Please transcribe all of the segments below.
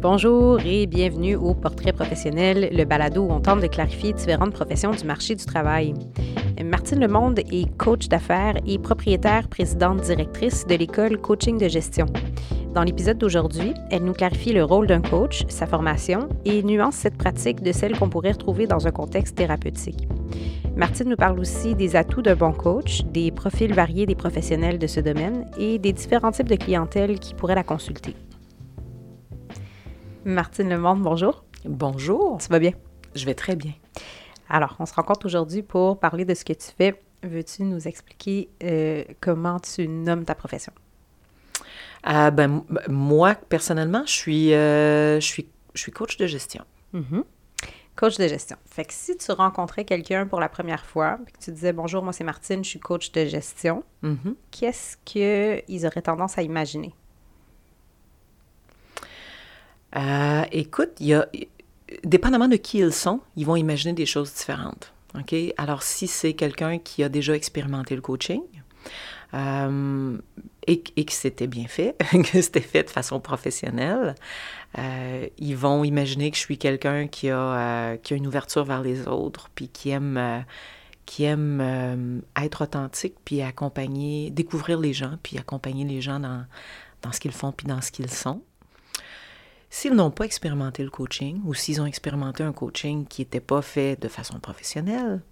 Bonjour et bienvenue au Portrait professionnel, le balado où on tente de clarifier différentes professions du marché du travail. Martine Lemonde est coach d'affaires et propriétaire présidente directrice de l'école Coaching de gestion. Dans l'épisode d'aujourd'hui, elle nous clarifie le rôle d'un coach, sa formation et nuance cette pratique de celle qu'on pourrait retrouver dans un contexte thérapeutique. Martine nous parle aussi des atouts d'un bon coach, des profils variés des professionnels de ce domaine et des différents types de clientèle qui pourraient la consulter. Martine Lemonde, bonjour. Bonjour. Ça va bien? Je vais très bien. Alors, on se rencontre aujourd'hui pour parler de ce que tu fais. Veux-tu nous expliquer comment tu nommes ta profession? Moi, personnellement, je suis coach de gestion. Mm-hmm. Coach de gestion. Fait que si tu rencontrais quelqu'un pour la première fois, puis que tu disais « Bonjour, moi c'est Martine, je suis coach de gestion mm-hmm. », qu'est-ce qu'ils auraient tendance à imaginer? Écoute, dépendamment de qui ils sont, ils vont imaginer des choses différentes. OK? Alors, si c'est quelqu'un qui a déjà expérimenté le coaching et que c'était bien fait, que c'était fait de façon professionnelle, ils vont imaginer que je suis quelqu'un qui a une ouverture vers les autres puis qui aime être authentique puis accompagner, découvrir les gens puis accompagner les gens dans ce qu'ils font puis dans ce qu'ils sont. S'ils n'ont pas expérimenté le coaching ou s'ils ont expérimenté un coaching qui n'était pas fait de façon professionnelle,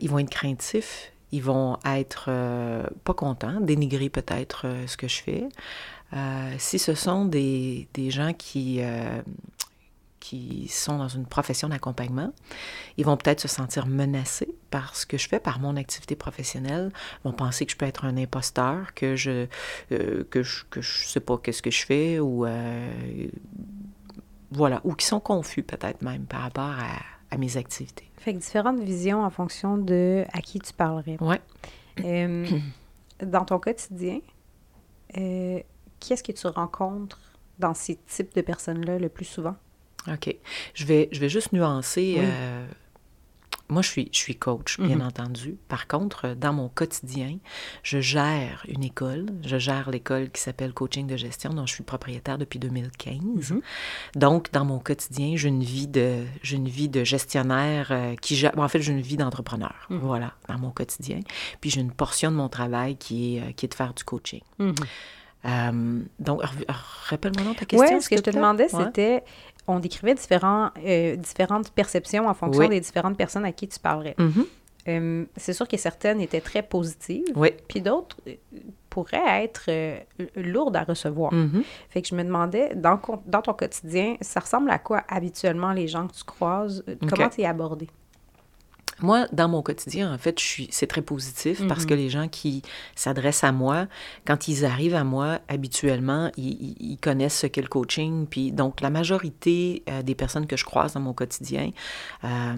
ils vont être craintifs, ils vont être pas contents, dénigrer peut-être ce que je fais. Si ce sont des gens qui sont dans une profession d'accompagnement, ils vont peut-être se sentir menacés par ce que je fais, par mon activité professionnelle. Ils vont penser que je peux être un imposteur, que je sais pas qu'est-ce que je fais, ou qui sont confus peut-être même par rapport à mes activités. Fait que différentes visions en fonction de à qui tu parlerais. Ouais. Dans ton quotidien, qui est-ce que tu rencontres dans ces types de personnes-là le plus souvent? OK. Je vais juste nuancer. Oui. Moi, je suis coach, bien mm-hmm. entendu. Par contre, dans mon quotidien, je gère une école. Je gère l'école qui s'appelle Coaching de gestion, dont je suis propriétaire depuis 2015. Mm-hmm. Donc, dans mon quotidien, j'ai une vie de gestionnaire qui gère... Bon, en fait, j'ai une vie d'entrepreneur, mm-hmm. voilà, dans mon quotidien. Puis, j'ai une portion de mon travail qui est de faire du coaching. Mm-hmm. Donc, rappelle-moi ta question. Oui, ce que je te demandais, c'était... On décrivait différentes perceptions en fonction oui. des différentes personnes à qui tu parlerais. Mm-hmm. C'est sûr que certaines étaient très positives, oui. puis d'autres pourraient être lourdes à recevoir. Mm-hmm. Fait que je me demandais, dans ton quotidien, ça ressemble à quoi habituellement les gens que tu croises? Comment okay. tu es abordée? Moi, dans mon quotidien, en fait, c'est très positif mm-hmm. parce que les gens qui s'adressent à moi, quand ils arrivent à moi, habituellement, ils connaissent ce qu'est le coaching. Puis donc, la majorité des personnes que je croise dans mon quotidien,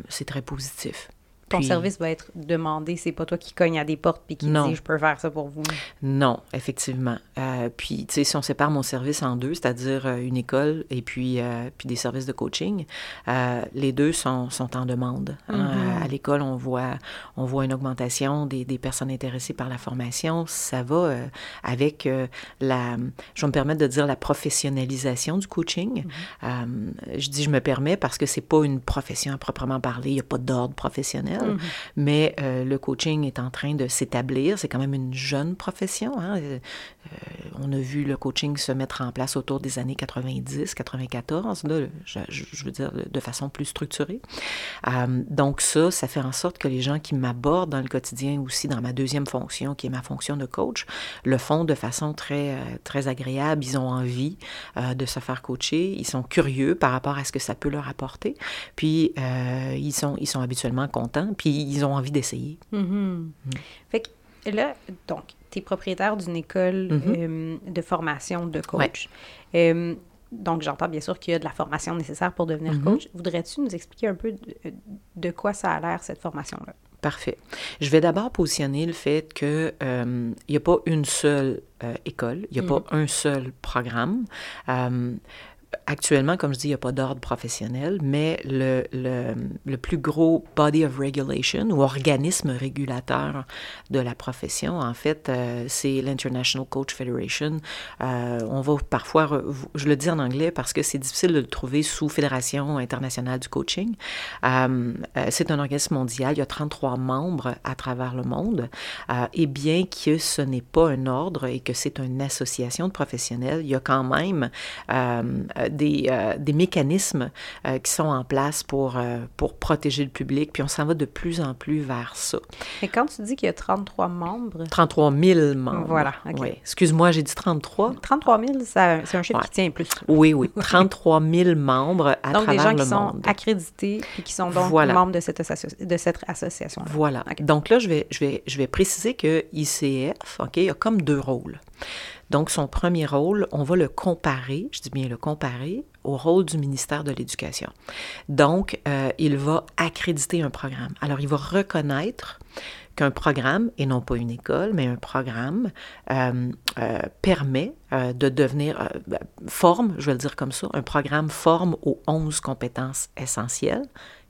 c'est très positif. Ton service va être demandé, c'est pas toi qui cogne à des portes puis qui dit « je peux faire ça pour vous ». Non, effectivement. Puis, tu sais, si on sépare mon service en deux, c'est-à-dire une école et puis des services de coaching, les deux sont en demande. Mm-hmm. À l'école, on voit une augmentation des personnes intéressées par la formation. Ça va avec je vais me permettre de dire la professionnalisation du coaching. Mm-hmm. Je dis « je me permets » parce que c'est pas une profession à proprement parler, il n'y a pas d'ordre professionnel. Mm-hmm. Mais le coaching est en train de s'établir. C'est quand même une jeune profession. Hein? On a vu le coaching se mettre en place autour des années 90, 94, là, je veux dire de façon plus structurée. Donc ça fait en sorte que les gens qui m'abordent dans le quotidien aussi, dans ma deuxième fonction, qui est ma fonction de coach, le font de façon très, très agréable. Ils ont envie de se faire coacher. Ils sont curieux par rapport à ce que ça peut leur apporter. Puis ils sont habituellement contents. Puis ils ont envie d'essayer. Mm-hmm. Mm. Fait que là, donc, tu es propriétaire d'une école mm-hmm. De formation de coach. Ouais. Donc, j'entends bien sûr qu'il y a de la formation nécessaire pour devenir mm-hmm. coach. Voudrais-tu nous expliquer un peu de quoi ça a l'air, cette formation-là? Parfait. Je vais d'abord positionner le fait qu'il n'y a pas une seule école, il n'y a mm-hmm. pas un seul programme. actuellement, comme je dis, il n'y a pas d'ordre professionnel, mais le plus gros body of regulation ou organisme régulateur de la profession, en fait, c'est l'International Coach Federation. On va parfois, je le dis en anglais parce que c'est difficile de le trouver sous Fédération internationale du coaching. C'est un organisme mondial, il y a 33 membres à travers le monde, et bien que ce n'est pas un ordre et que c'est une association de professionnels, il y a quand même des mécanismes qui sont en place pour protéger le public, puis on s'en va de plus en plus vers ça. Et quand tu dis qu'il y a 33 membres... 33 000 membres. Voilà, OK. Oui. Excuse-moi, j'ai dit 33. 33 000, c'est un chiffre qui tient plus. Oui, oui, 33 000 membres à donc, travers le monde. Donc, des gens qui sont accrédités et qui sont donc membres de cette association-là. Voilà. Okay. Donc là, je vais préciser que ICF, OK, il y a comme deux rôles. Donc, son premier rôle, on va le comparer, je dis bien le comparer, au rôle du ministère de l'Éducation. Donc, il va accréditer un programme. Alors, il va reconnaître qu'un programme, et non pas une école, mais un programme permet de devenir, forme, je vais le dire comme ça, un programme forme aux 11 compétences essentielles,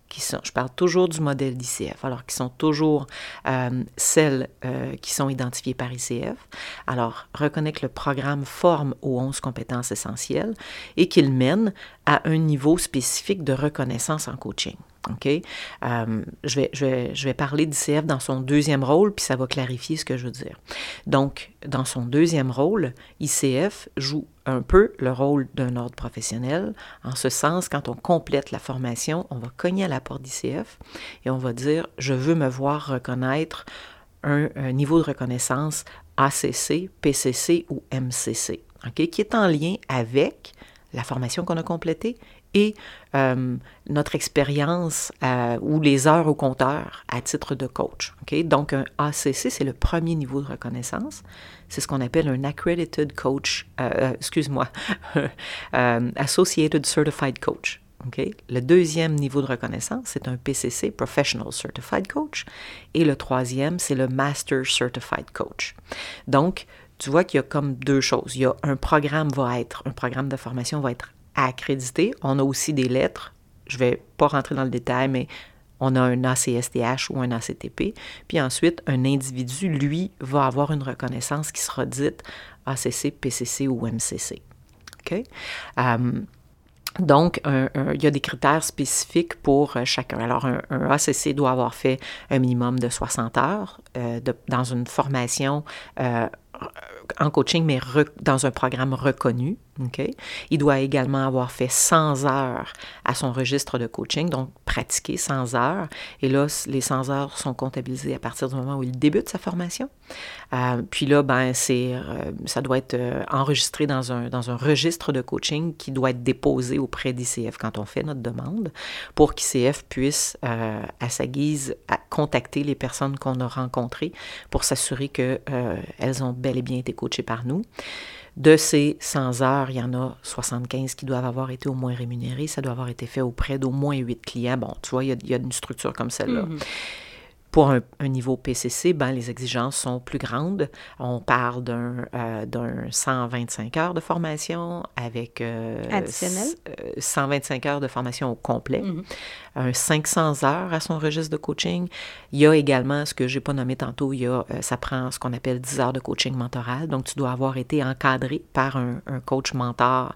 qui sont, je parle toujours du modèle d'ICF, alors qui sont toujours celles qui sont identifiées par ICF. Alors, reconnaître le programme forme aux 11 compétences essentielles et qu'il mène à un niveau spécifique de reconnaissance en coaching. OK? Je vais parler d'ICF dans son deuxième rôle, puis ça va clarifier ce que je veux dire. Donc, dans son deuxième rôle, ICF joue un peu le rôle d'un ordre professionnel. En ce sens, quand on complète la formation, on va cogner à la porte d'ICF et on va dire « Je veux me voir reconnaître un niveau de reconnaissance ACC, PCC ou MCC okay? », qui est en lien avec la formation qu'on a complétée et notre expérience ou les heures au compteur à titre de coach. Okay? Donc, un ACC, c'est le premier niveau de reconnaissance. C'est ce qu'on appelle un Accredited Coach, Associated Certified Coach. Okay? Le deuxième niveau de reconnaissance, c'est un PCC, Professional Certified Coach. Et le troisième, c'est le Master Certified Coach. Donc, tu vois qu'il y a comme deux choses. Il y a un programme de formation va être accrédité. On a aussi des lettres. Je ne vais pas rentrer dans le détail, mais on a un ACSTH ou un ACTP. Puis ensuite, un individu, lui, va avoir une reconnaissance qui sera dite ACC, PCC ou MCC. OK? Donc, il y a des critères spécifiques pour chacun. Alors, un ACC doit avoir fait un minimum de 60 heures dans une formation en coaching, mais dans un programme reconnu. Okay? Il doit également avoir fait 100 heures à son registre de coaching, donc pratiquer 100 heures. Et là, les 100 heures sont comptabilisées à partir du moment où il débute sa formation. Puis là, ça doit être enregistré dans un registre de coaching qui doit être déposé auprès d'ICF quand on fait notre demande pour qu'ICF puisse, à sa guise, contacter les personnes qu'on a rencontrées pour s'assurer qu'elles ont bel et bien été coachées par nous. De ces 100 heures, il y en a 75 qui doivent avoir été au moins rémunérés. Ça doit avoir été fait auprès d'au moins 8 clients. Bon, tu vois, il y a une structure comme celle-là. Mm-hmm. Pour un niveau PCC, les exigences sont plus grandes. On parle d'un 125 heures de formation avec... additionnel. 125 heures de formation au complet. Mm-hmm. Un 500 heures à son registre de coaching. Il y a également, ce que je n'ai pas nommé tantôt, ça prend ce qu'on appelle 10 heures de coaching mentoral. Donc, tu dois avoir été encadré par un coach mentor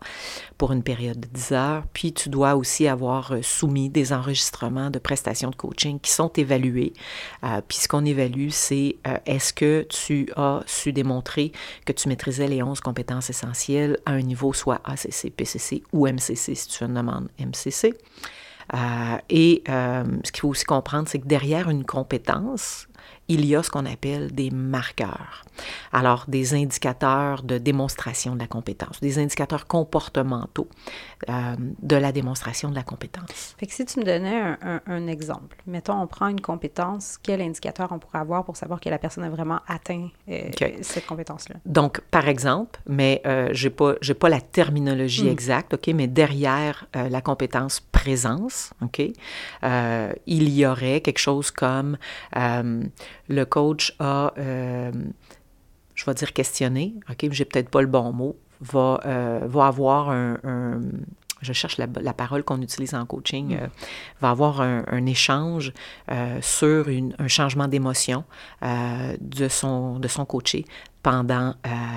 pour une période de 10 heures. Puis, tu dois aussi avoir soumis des enregistrements de prestations de coaching qui sont évalués. Puis ce qu'on évalue, c'est est-ce que tu as su démontrer que tu maîtrisais les 11 compétences essentielles à un niveau soit ACC, PCC ou MCC, si tu demandes MCC. Ce qu'il faut aussi comprendre, c'est que derrière une compétence, il y a ce qu'on appelle des marqueurs. Alors, des indicateurs de démonstration de la compétence, des indicateurs comportementaux de la démonstration de la compétence. Fait que si tu me donnais un exemple, mettons, on prend une compétence, quel indicateur on pourrait avoir pour savoir que la personne a vraiment atteint cette compétence-là? Donc, par exemple, mais j'ai pas la terminologie exacte, OK, mais derrière la compétence présence, OK, il y aurait quelque chose comme... le coach a, je vais dire questionné, OK, j'ai peut-être pas le bon mot, va avoir je cherche la parole qu'on utilise en coaching, va avoir un échange sur un changement d'émotion de son coaché pendant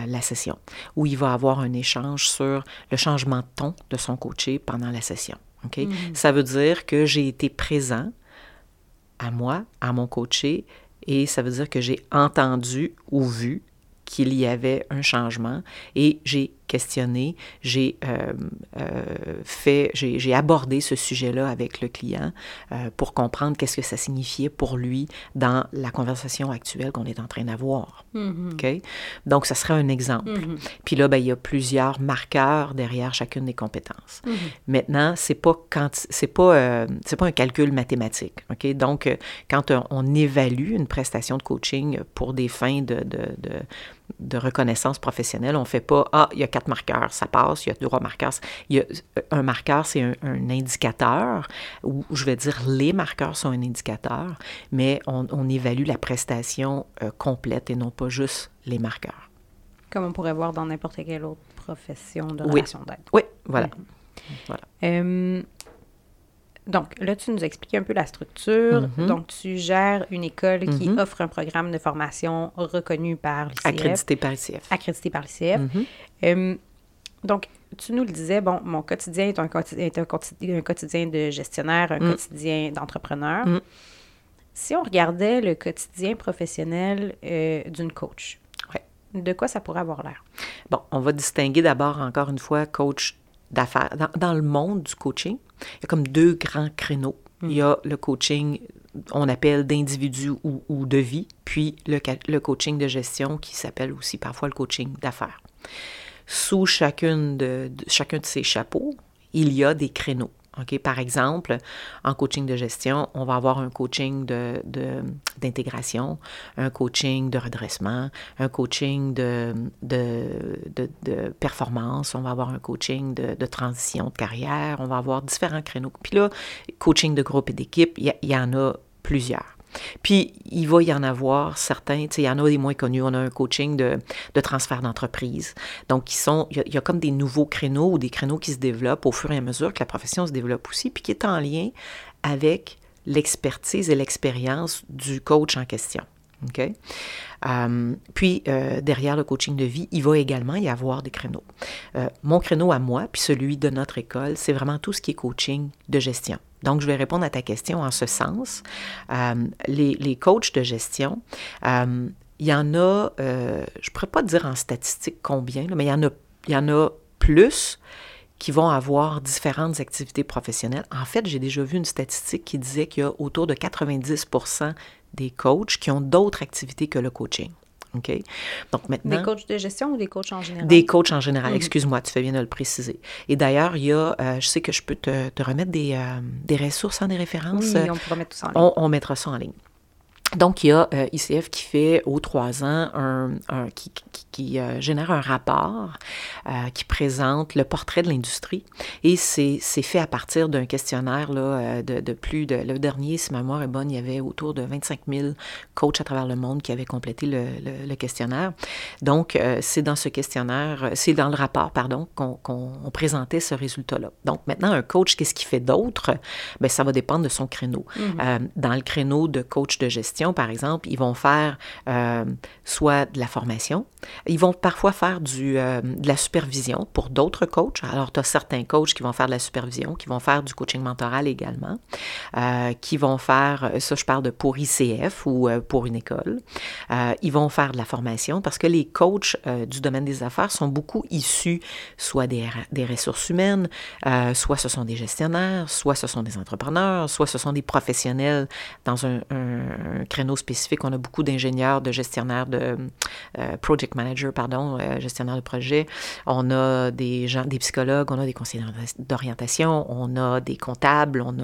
la session, où il va avoir un échange sur le changement de ton de son coaché pendant la session. Okay? Mm-hmm. Ça veut dire que j'ai été présent à moi, à mon coaché, et ça veut dire que j'ai entendu ou vu qu'il y avait un changement et j'ai questionné, j'ai abordé ce sujet-là avec le client pour comprendre qu'est-ce que ça signifiait pour lui dans la conversation actuelle qu'on est en train d'avoir. Mm-hmm. Okay? Donc, ça serait un exemple. Mm-hmm. Puis là, ben, il y a plusieurs marqueurs derrière chacune des compétences. Mm-hmm. Maintenant, c'est pas un calcul mathématique. Okay? Donc, quand on évalue une prestation de coaching pour des fins de reconnaissance professionnelle, on ne fait pas « Ah, il y a 4 marqueurs, ça passe, il y a 2 marqueurs. » Un marqueur, c'est un indicateur, ou je vais dire les marqueurs sont un indicateur, mais on évalue la prestation complète et non pas juste les marqueurs. Comme on pourrait voir dans n'importe quelle autre profession de relation d'aide. Oui, voilà. Voilà. Donc, là, tu nous expliquais un peu la structure. Mm-hmm. Donc, tu gères une école qui mm-hmm. offre un programme de formation reconnu par l'ICF. Accrédité par l'ICF. Mm-hmm. Donc, tu nous le disais, bon, mon quotidien est un quotidien de gestionnaire, un mm. quotidien d'entrepreneur. Mm. Si on regardait le quotidien professionnel d'une coach, ouais. de quoi ça pourrait avoir l'air? Bon, on va distinguer d'abord, encore une fois, coach d'affaires. Dans le monde du coaching, il y a comme 2 grands créneaux. Mm. Il y a le coaching, on appelle d'individu ou de vie, puis le coaching de gestion qui s'appelle aussi parfois le coaching d'affaires. Sous chacun de ces chapeaux, il y a des créneaux. Okay? Par exemple, en coaching de gestion, on va avoir un coaching d'intégration, un coaching de redressement, un coaching de performance, on va avoir un coaching de transition de carrière, on va avoir différents créneaux. Puis là, coaching de groupe et d'équipe, il y en a plusieurs. Puis, il va y en avoir certains, tu sais, il y en a des moins connus. On a un coaching de transfert d'entreprise. Donc, il y a comme des nouveaux créneaux ou des créneaux qui se développent au fur et à mesure que la profession se développe aussi, puis qui est en lien avec l'expertise et l'expérience du coach en question. OK? Puis, derrière le coaching de vie, il va également y avoir des créneaux. Mon créneau à moi, puis celui de notre école, c'est vraiment tout ce qui est coaching de gestion. Donc, je vais répondre à ta question en ce sens. Les coachs de gestion, il y en a, je ne pourrais pas te dire en statistique combien, là, mais il y en a plus qui vont avoir différentes activités professionnelles. En fait, j'ai déjà vu une statistique qui disait qu'il y a autour de 90% des coachs qui ont d'autres activités que le coaching. Okay? Donc maintenant, des coachs de gestion ou des coachs en général? Des coachs en général, excuse-moi, tu fais bien de le préciser. Et d'ailleurs, il y a, je sais que je peux te remettre des ressources, des références. Oui, on pourra mettre tout ça en ligne. On mettra ça en ligne. Donc, il y a ICF qui fait, aux 3 ans, qui génère un rapport qui présente le portrait de l'industrie. Et c'est fait à partir d'un questionnaire là, de plus de... Le dernier, si ma mémoire est bonne, il y avait autour de 25 000 coachs à travers le monde qui avaient complété le questionnaire. Donc, c'est dans ce questionnaire... C'est dans le rapport, pardon, qu'on présentait ce résultat-là. Donc, maintenant, un coach, qu'est-ce qu'il fait d'autre? Bien, ça va dépendre de son créneau. Mm-hmm. Dans le créneau de coach de gestion, par exemple, ils vont faire soit de la formation, ils vont parfois faire de la supervision pour d'autres coachs. Alors, tu as certains coachs qui vont faire de la supervision, qui vont faire du coaching mentoral également, qui vont faire, ça je parle de pour ICF ou pour une école, ils vont faire de la formation parce que les coachs du domaine des affaires sont beaucoup issus soit des ressources humaines, soit ce sont des gestionnaires, soit ce sont des entrepreneurs, soit ce sont des professionnels dans un créneau spécifique. On a beaucoup d'ingénieurs, de gestionnaires, de project manager, pardon, gestionnaires de projet. On a des gens, des psychologues, on a des conseillers d'orientation, on a des comptables, on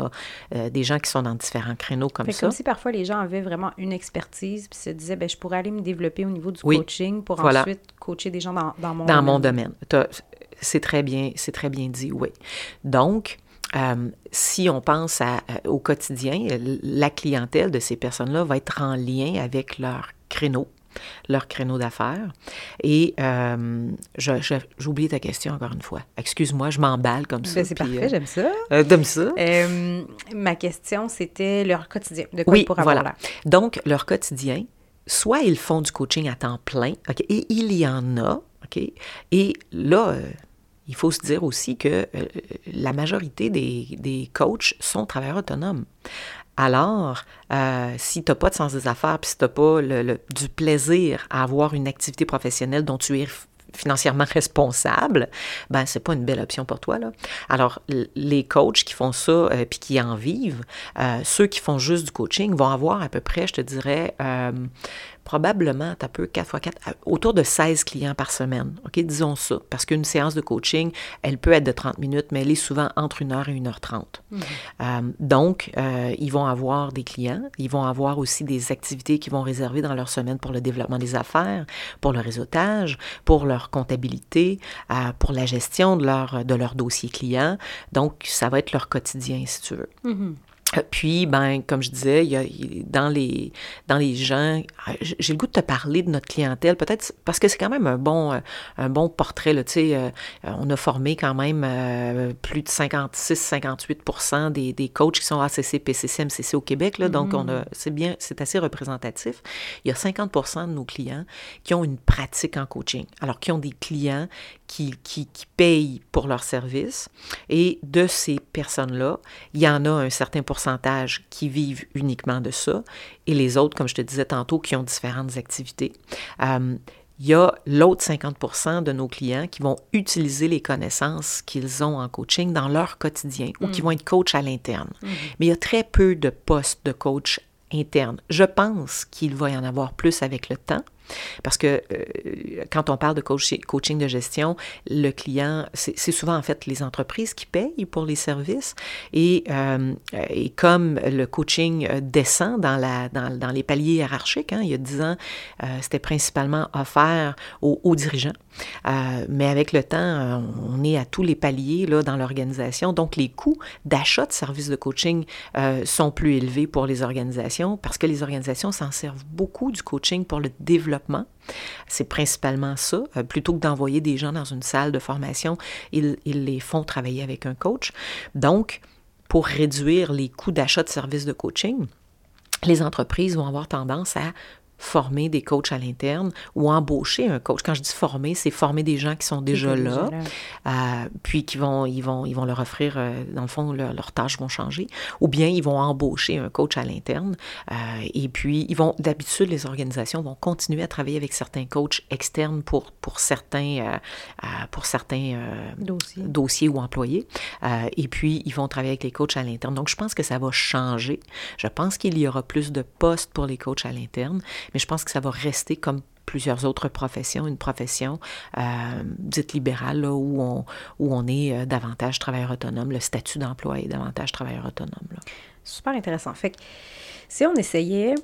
a des gens qui sont dans différents créneaux comme ça. C'est comme si parfois les gens avaient vraiment une expertise puis se disaient, bien, je pourrais aller me développer au niveau du coaching pour ensuite coacher des gens dans mon domaine. C'est très bien dit, oui. Donc, si on pense au quotidien, la clientèle de ces personnes-là va être en lien avec leur créneau, leur créneau d'affaires. Et j'ai oublié ta question encore une fois. Excuse-moi, je m'emballe comme ça. Bien, c'est parfait, j'aime ça. J'aime ça. Ma question, c'était leur quotidien. De quoi oui, ils pourraient avoir l'air. Donc, leur quotidien, soit ils font du coaching à temps plein, okay, et il y en a, okay, et là... il faut se dire aussi que la majorité des coachs sont travailleurs autonomes. Alors, si tu n'as pas de sens des affaires puis si tu n'as pas du plaisir à avoir une activité professionnelle dont tu es financièrement responsable, ben c'est pas une belle option pour toi, là. Alors, les coachs qui font ça puis qui en vivent, ceux qui font juste du coaching vont avoir à peu près, je te dirais... probablement, t'as peu 4x4, autour de 16 clients par semaine, OK, disons ça, parce qu'une séance de coaching, elle peut être de 30 minutes, mais elle est souvent entre 1h et 1h30. Mm-hmm. Donc, ils vont avoir des clients, ils vont avoir aussi des activités qu'ils vont réserver dans leur semaine pour le développement des affaires, pour le réseautage, pour leur comptabilité, pour la gestion de leur dossier client. Donc, ça va être leur quotidien, si tu veux. Mm-hmm. Puis, ben, comme je disais, dans les gens, j'ai le goût de te parler de notre clientèle, peut-être parce que c'est quand même un bon portrait, là, tu sais, on a formé quand même plus de 56-58% des coachs qui sont ACC, PCC, MCC au Québec, là, donc c'est assez représentatif. Il y a 50% de nos clients qui ont une pratique en coaching, alors qui ont des clients qui payent pour leurs services, et de ces personnes-là, il y en a un certain pourcentage qui vivent uniquement de ça, et les autres, comme je te disais tantôt, qui ont différentes activités. Il y a l'autre 50% de nos clients qui vont utiliser les connaissances qu'ils ont en coaching dans leur quotidien, ou qui vont être coach à l'interne. Mmh. Mais il y a très peu de postes de coach interne. Je pense qu'il va y en avoir plus avec le temps, parce que quand on parle de coaching de gestion, le client, c'est souvent en fait les entreprises qui payent pour les services, et comme le coaching descend dans les paliers hiérarchiques, hein, il y a 10 ans, c'était principalement offert aux dirigeants, mais avec le temps, on est à tous les paliers là, dans l'organisation, donc les coûts d'achat de services de coaching sont plus élevés pour les organisations, parce que les organisations s'en servent beaucoup du coaching pour le développement. C'est principalement ça. Plutôt que d'envoyer des gens dans une salle de formation, ils les font travailler avec un coach. Donc, pour réduire les coûts d'achat de services de coaching, les entreprises vont avoir tendance à former des coachs à l'interne ou embaucher un coach. Quand je dis former, c'est former des gens qui sont déjà là. Puis ils vont leur offrir, dans le fond, leurs tâches vont changer, ou bien ils vont embaucher un coach à l'interne, et puis d'habitude, les organisations vont continuer à travailler avec certains coachs externes pour certains dossiers ou employés, et puis ils vont travailler avec les coachs à l'interne. Donc, je pense que ça va changer. Je pense qu'il y aura plus de postes pour les coachs à l'interne, mais je pense que ça va rester, comme plusieurs autres professions, une profession dite libérale, là, où on est davantage travailleur autonome. Le statut d'emploi est davantage travailleur autonome, là. Super intéressant. Fait que si on essayait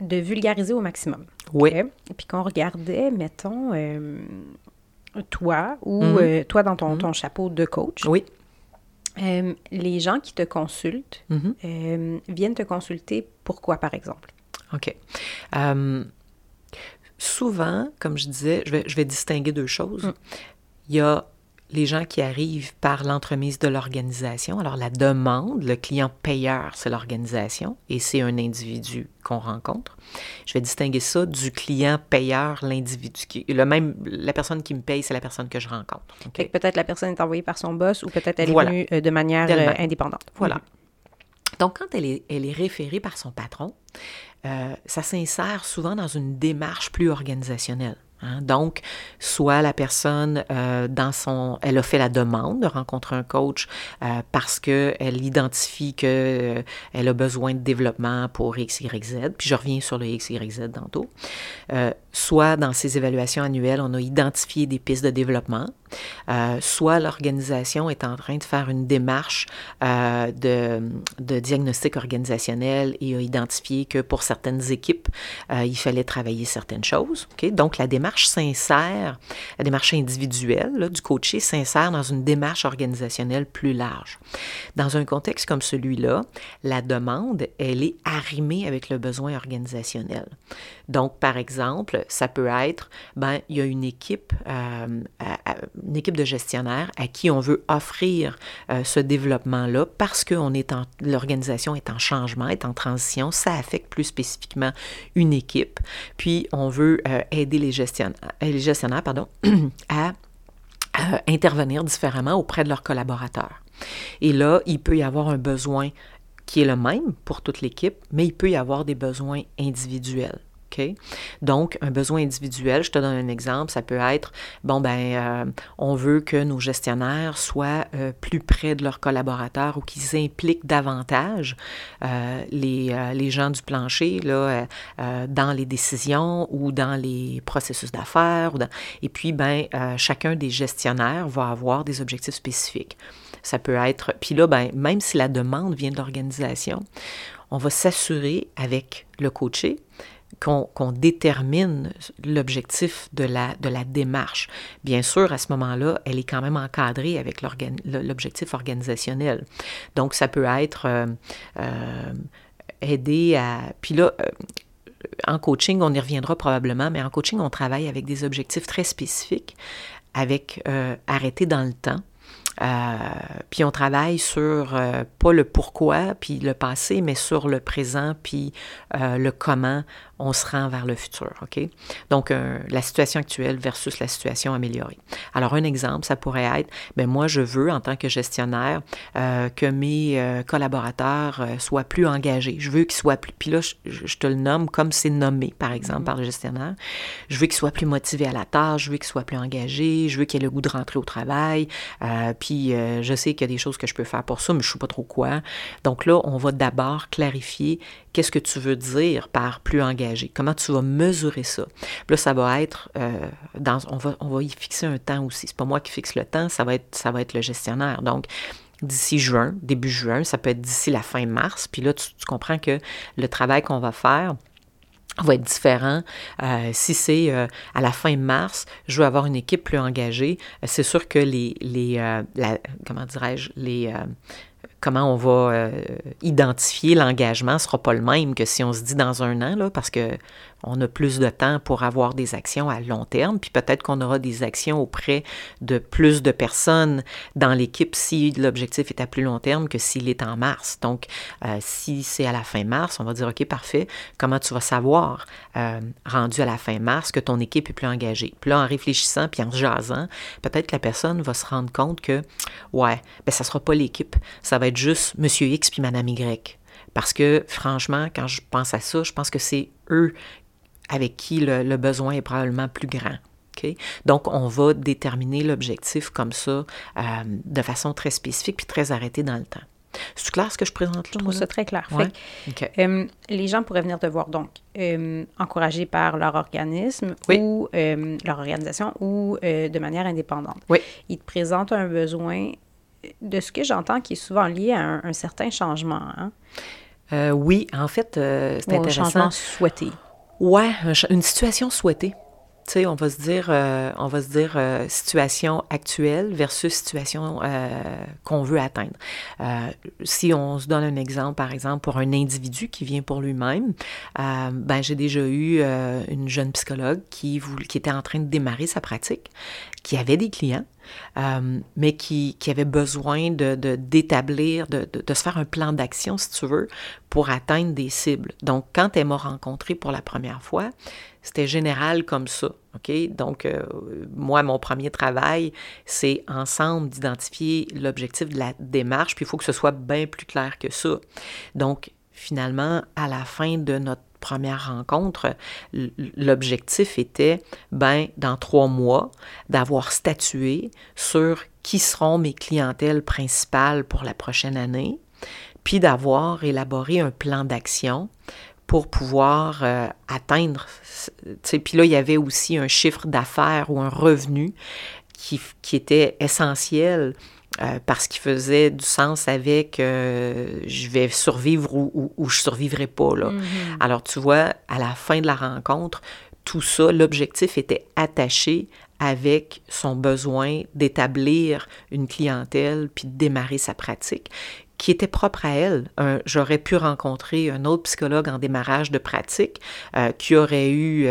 de vulgariser au maximum, oui, okay, et puis qu'on regardait, mettons, toi ou toi dans ton chapeau de coach, oui, les gens qui te consultent viennent te consulter pourquoi, par exemple? OK. Souvent, comme je disais, je vais distinguer deux choses. Il y a les gens qui arrivent par l'entremise de l'organisation. Alors, la demande, le client payeur, c'est l'organisation et c'est un individu qu'on rencontre. Je vais distinguer ça du client payeur, l'individu. La personne qui me paye, c'est la personne que je rencontre. Okay? Fait que peut-être la personne est envoyée par son boss, ou peut-être elle est venue de manière indépendante. Voilà. Donc, quand elle est référée par son patron, ça s'insère souvent dans une démarche plus organisationnelle, hein? Donc, soit la personne, elle a fait la demande de rencontrer un coach parce qu'elle identifie qu'elle a besoin de développement pour X, Y, Z, puis je reviens sur le X, Y, Z tantôt. Soit dans ses évaluations annuelles, on a identifié des pistes de développement, soit l'organisation est en train de faire une démarche de diagnostic organisationnel et a identifié que pour certaines équipes, il fallait travailler certaines choses. Okay? Donc, la démarche démarche sincère, la démarche individuelle là, du coaché s'insère dans une démarche organisationnelle plus large. Dans un contexte comme celui-là, la demande, elle est arrimée avec le besoin organisationnel. Donc, par exemple, ça peut être, il y a une équipe de gestionnaires à qui on veut offrir ce développement-là parce que l'organisation est en changement, est en transition, ça affecte plus spécifiquement une équipe. Puis, on veut aider les gestionnaires, à intervenir différemment auprès de leurs collaborateurs. Et là, il peut y avoir un besoin qui est le même pour toute l'équipe, mais il peut y avoir des besoins individuels. Okay? Donc, un besoin individuel, je te donne un exemple, ça peut être, on veut que nos gestionnaires soient plus près de leurs collaborateurs ou qu'ils impliquent davantage les gens du plancher là, dans les décisions ou dans les processus d'affaires. Et puis, chacun des gestionnaires va avoir des objectifs spécifiques. Ça peut être, puis là, même si la demande vient de l'organisation, on va s'assurer avec le coaché qu'on détermine l'objectif de la démarche. Bien sûr, à ce moment-là, elle est quand même encadrée avec l'objectif organisationnel. Donc, ça peut être aider à... Puis là, en coaching, on y reviendra probablement, mais en coaching, on travaille avec des objectifs très spécifiques, avec arrêtés dans le temps. Puis on travaille sur, pas le pourquoi, puis le passé, mais sur le présent, puis le comment on se rend vers le futur, OK? Donc, la situation actuelle versus la situation améliorée. Alors, un exemple, ça pourrait être, moi, je veux, en tant que gestionnaire, que mes collaborateurs soient plus engagés. Je veux qu'ils soient plus... Puis là, je te le nomme comme c'est nommé, par exemple, par le gestionnaire. Je veux qu'ils soient plus motivés à la tâche, je veux qu'ils soient plus engagés, je veux qu'ils aient le goût de rentrer au travail, puis je sais qu'il y a des choses que je peux faire pour ça, mais je ne sais pas trop quoi. Donc là, on va d'abord clarifier qu'est-ce que tu veux dire par plus engagé, comment tu vas mesurer ça. Puis là, ça va être, on va y fixer un temps aussi. C'est pas moi qui fixe le temps, ça va être le gestionnaire. Donc, d'ici juin, début juin, ça peut être d'ici la fin mars. Puis là, tu comprends que le travail qu'on va faire va être différent. Si c'est à la fin mars, je veux avoir une équipe plus engagée, c'est sûr que comment on va identifier l'engagement ne sera pas le même que si on se dit dans un an, là, parce qu'on a plus de temps pour avoir des actions à long terme, puis peut-être qu'on aura des actions auprès de plus de personnes dans l'équipe si l'objectif est à plus long terme que s'il est en mars. Donc, si c'est à la fin mars, on va dire, OK, parfait, comment tu vas savoir, rendu à la fin mars, que ton équipe est plus engagée? Puis là, en réfléchissant, puis en se jasant, peut-être que la personne va se rendre compte que, ça ne sera pas l'équipe, ça va être juste Monsieur X puis Madame Y. Parce que, franchement, quand je pense à ça, je pense que c'est eux avec qui le besoin est probablement plus grand. Okay? Donc, on va déterminer l'objectif comme ça, de façon très spécifique puis très arrêtée dans le temps. C'est clair ce que je présente là? Je trouve ça très clair. Ouais? Okay. Les gens pourraient venir te voir, donc, encouragés par leur organisme ou leur organisation ou de manière indépendante. Oui. Ils te présentent un besoin... de ce que j'entends qui est souvent lié à un certain changement. Hein? Oui, en fait, c'est intéressant. Un changement souhaité. Oui, une situation souhaitée. Tu sais, on va se dire situation actuelle versus situation qu'on veut atteindre. Si on se donne un exemple, par exemple, pour un individu qui vient pour lui-même, j'ai déjà eu une jeune psychologue qui était en train de démarrer sa pratique, qui avait des clients, mais qui avait besoin d'établir, de se faire un plan d'action, si tu veux, pour atteindre des cibles. Donc, quand elle m'a rencontrée pour la première fois, c'était général comme ça, OK? Donc, moi, mon premier travail, c'est ensemble d'identifier l'objectif de la démarche, puis il faut que ce soit bien plus clair que ça. Donc, finalement, à la fin de notre première rencontre, l'objectif était, dans 3 mois, d'avoir statué sur qui seront mes clientèles principales pour la prochaine année, puis d'avoir élaboré un plan d'action pour pouvoir atteindre. Puis là, il y avait aussi un chiffre d'affaires ou un revenu qui était essentiel parce qu'il faisait du sens avec je vais survivre ou je survivrai pas. Là. Mm-hmm. Alors, tu vois, à la fin de la rencontre, tout ça, l'objectif était attaché avec son besoin d'établir une clientèle puis de démarrer sa pratique, qui était propre à elle. J'aurais pu rencontrer un autre psychologue en démarrage de pratique qui aurait eu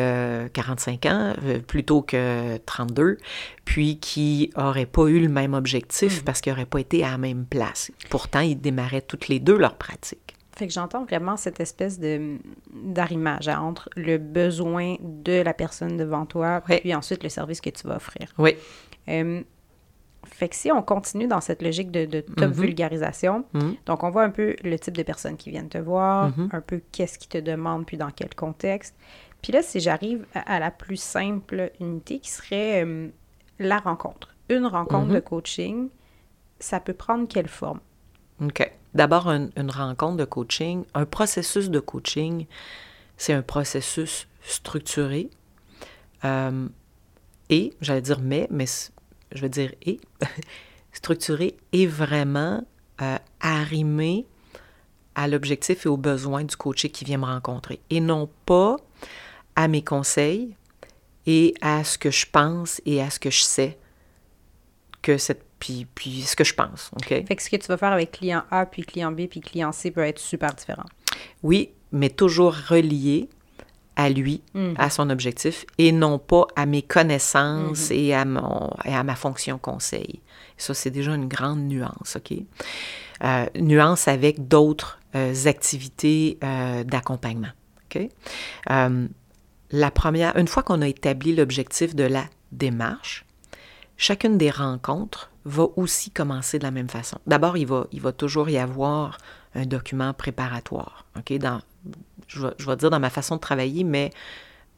45 ans plutôt que 32, puis qui n'aurait pas eu le même objectif parce qu'il n'aurait pas été à la même place. Pourtant, ils démarraient toutes les deux leur pratique. Fait que j'entends vraiment cette espèce d'arrimage entre le besoin de la personne devant toi, oui, puis ensuite le service que tu vas offrir. Oui. Fait que si on continue dans cette logique de top vulgarisation, donc on voit un peu le type de personnes qui viennent te voir, un peu qu'est-ce qu'ils te demandent, puis dans quel contexte. Puis là, si j'arrive à la plus simple unité qui serait la rencontre. Une rencontre de coaching, ça peut prendre quelle forme? OK. D'abord, une rencontre de coaching, un processus de coaching, c'est un processus structuré et, j'allais dire mais je veux dire et, structuré et vraiment arrimé à l'objectif et aux besoins du coaché qui vient me rencontrer et non pas à mes conseils et à ce que je pense et à ce que je sais que cette Puis ce que je pense, OK? Fait que ce que tu vas faire avec client A, puis client B, puis client C peut être super différent. Oui, mais toujours relié à lui, à son objectif, et non pas à mes connaissances et à ma fonction conseil. Ça, c'est déjà une grande nuance, OK? Nuance avec d'autres activités d'accompagnement, OK? La première, une fois qu'on a établi l'objectif de la démarche, chacune des rencontres va aussi commencer de la même façon. D'abord, il va toujours y avoir un document préparatoire. OK? Je vais dire dans ma façon de travailler, mais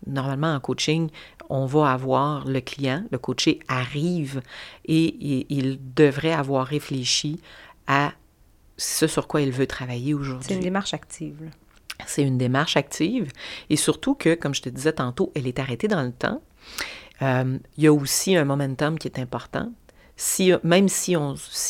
normalement, en coaching, on va avoir le client, le coaché arrive et il devrait avoir réfléchi à ce sur quoi il veut travailler aujourd'hui. C'est une démarche active. Là. C'est une démarche active et surtout que, comme je te disais tantôt, elle est arrêtée dans le temps. Il y a aussi un momentum qui est important. Si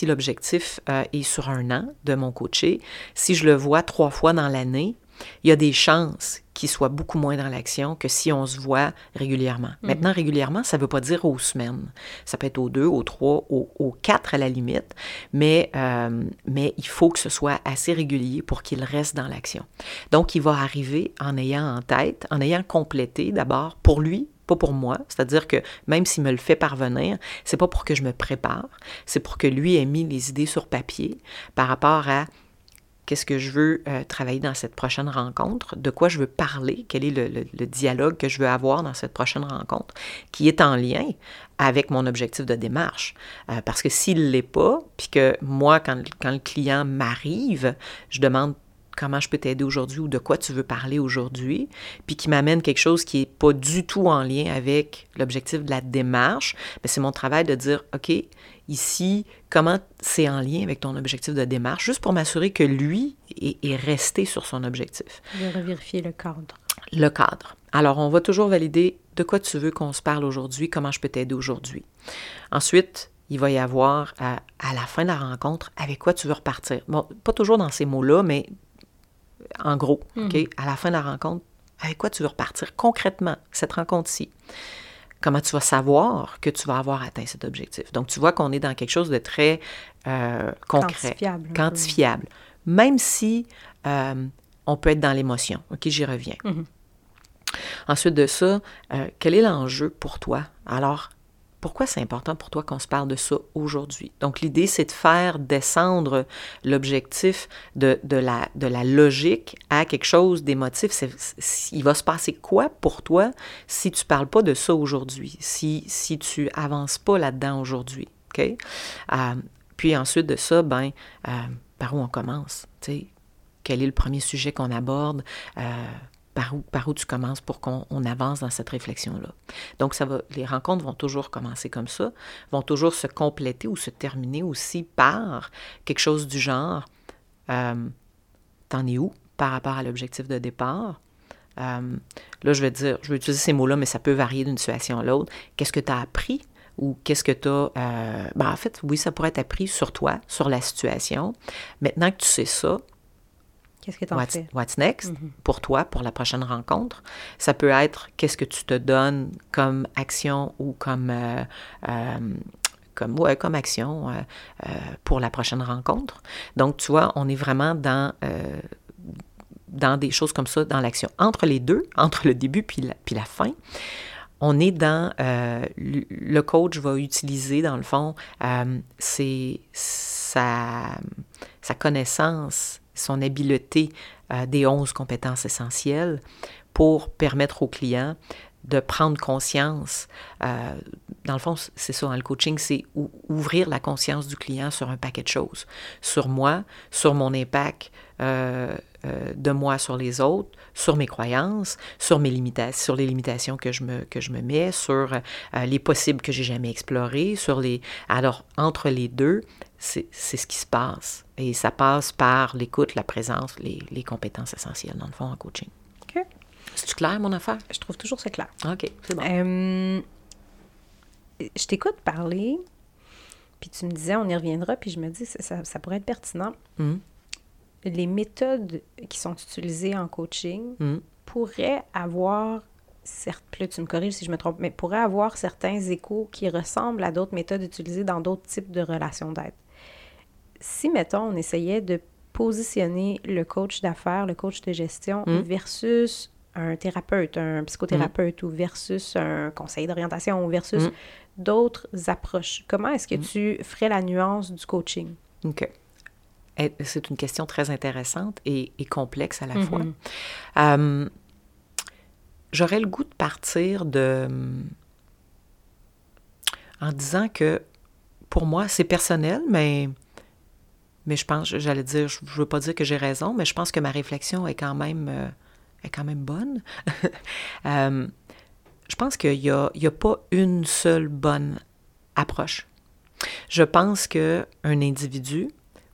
l'objectif est sur un an de mon coaché, si je le vois 3 fois dans l'année, il y a des chances qu'il soit beaucoup moins dans l'action que si on se voit régulièrement. Maintenant, régulièrement, ça ne veut pas dire aux semaines. Ça peut être aux 2, aux 3, aux 4 à la limite, mais il faut que ce soit assez régulier pour qu'il reste dans l'action. Donc, il va arriver en ayant en tête, en ayant complété d'abord pour lui, pas pour moi, c'est-à-dire que même s'il me le fait parvenir, c'est pas pour que je me prépare, c'est pour que lui ait mis les idées sur papier par rapport à qu'est-ce que je veux travailler dans cette prochaine rencontre, de quoi je veux parler, quel est le dialogue que je veux avoir dans cette prochaine rencontre, qui est en lien avec mon objectif de démarche. Parce que s'il ne l'est pas, puis que moi, quand le client m'arrive, je demande comment je peux t'aider aujourd'hui ou de quoi tu veux parler aujourd'hui, puis qui m'amène quelque chose qui n'est pas du tout en lien avec l'objectif de la démarche, bien, c'est mon travail de dire, OK, ici, comment c'est en lien avec ton objectif de démarche, juste pour m'assurer que lui est resté sur son objectif. De revérifier le cadre. Le cadre. Alors, on va toujours valider de quoi tu veux qu'on se parle aujourd'hui, comment je peux t'aider aujourd'hui. Ensuite, il va y avoir, à la fin de la rencontre, avec quoi tu veux repartir. Bon, pas toujours dans ces mots-là, mais en gros, OK? À la fin de la rencontre, avec quoi tu veux repartir concrètement, cette rencontre-ci? Comment tu vas savoir que tu vas avoir atteint cet objectif? Donc, tu vois qu'on est dans quelque chose de très concret. Quantifiable. Même si on peut être dans l'émotion. OK, j'y reviens. Ensuite de ça, quel est l'enjeu pour toi? Alors, pourquoi c'est important pour toi qu'on se parle de ça aujourd'hui? Donc, l'idée, c'est de faire descendre l'objectif de la logique à quelque chose d'émotif. Il va se passer quoi pour toi si tu ne parles pas de ça aujourd'hui, si tu n'avances pas là-dedans aujourd'hui? Okay? Puis ensuite de ça, par où on commence? T'sais? Quel est le premier sujet qu'on aborde? Par où tu commences pour qu'on avance dans cette réflexion-là. Donc, les rencontres vont toujours commencer comme ça, vont toujours se compléter ou se terminer aussi par quelque chose du genre, t'en es où par rapport à l'objectif de départ? Là, je vais utiliser ces mots-là, mais ça peut varier d'une situation à l'autre. Qu'est-ce que tu as appris? Ou qu'est-ce que tu as... en fait, oui, ça pourrait être appris sur toi, sur la situation. Maintenant que tu sais ça, Qu'est-ce que tu en fais? What's next pour toi, pour la prochaine rencontre? Ça peut être qu'est-ce que tu te donnes comme action ou comme... comme action pour la prochaine rencontre. Donc, tu vois, on est vraiment dans des choses comme ça, dans l'action. Entre les deux, entre le début puis la fin, on est dans... le coach va utiliser, dans le fond, c'est sa connaissance, son habileté des 11 compétences essentielles pour permettre au client de prendre conscience. Dans le fond, c'est ça, hein, le coaching, c'est ouvrir la conscience du client sur un paquet de choses. Sur moi, sur mon impact de moi sur les autres, sur mes croyances, sur les limitations que je me mets, sur les possibles que j'ai jamais explorés, sur les... Alors, entre les deux, c'est ce qui se passe. Et ça passe par l'écoute, la présence, les compétences essentielles, dans le fond, en coaching. OK. C'est-tu clair, mon affaire? Je trouve toujours c'est clair. OK, c'est bon. Je t'écoute parler, puis tu me disais, on y reviendra, puis je me dis, ça pourrait être pertinent. Mm. Les méthodes qui sont utilisées en coaching pourraient avoir, là, tu me corriges si je me trompe, mais pourraient avoir certains échos qui ressemblent à d'autres méthodes utilisées dans d'autres types de relations d'aide. Si, mettons, on essayait de positionner le coach d'affaires, le coach de gestion versus... un thérapeute, un psychothérapeute ou versus un conseiller d'orientation ou versus d'autres approches. Comment est-ce que tu ferais la nuance du coaching? OK. C'est une question très intéressante et complexe à la fois. J'aurais le goût de partir en disant que, pour moi, c'est personnel, mais je pense, j'allais dire, je ne veux pas dire que j'ai raison, mais je pense que ma réflexion est quand même... bonne. Je pense qu'il y a pas une seule bonne approche. Je pense qu'un individu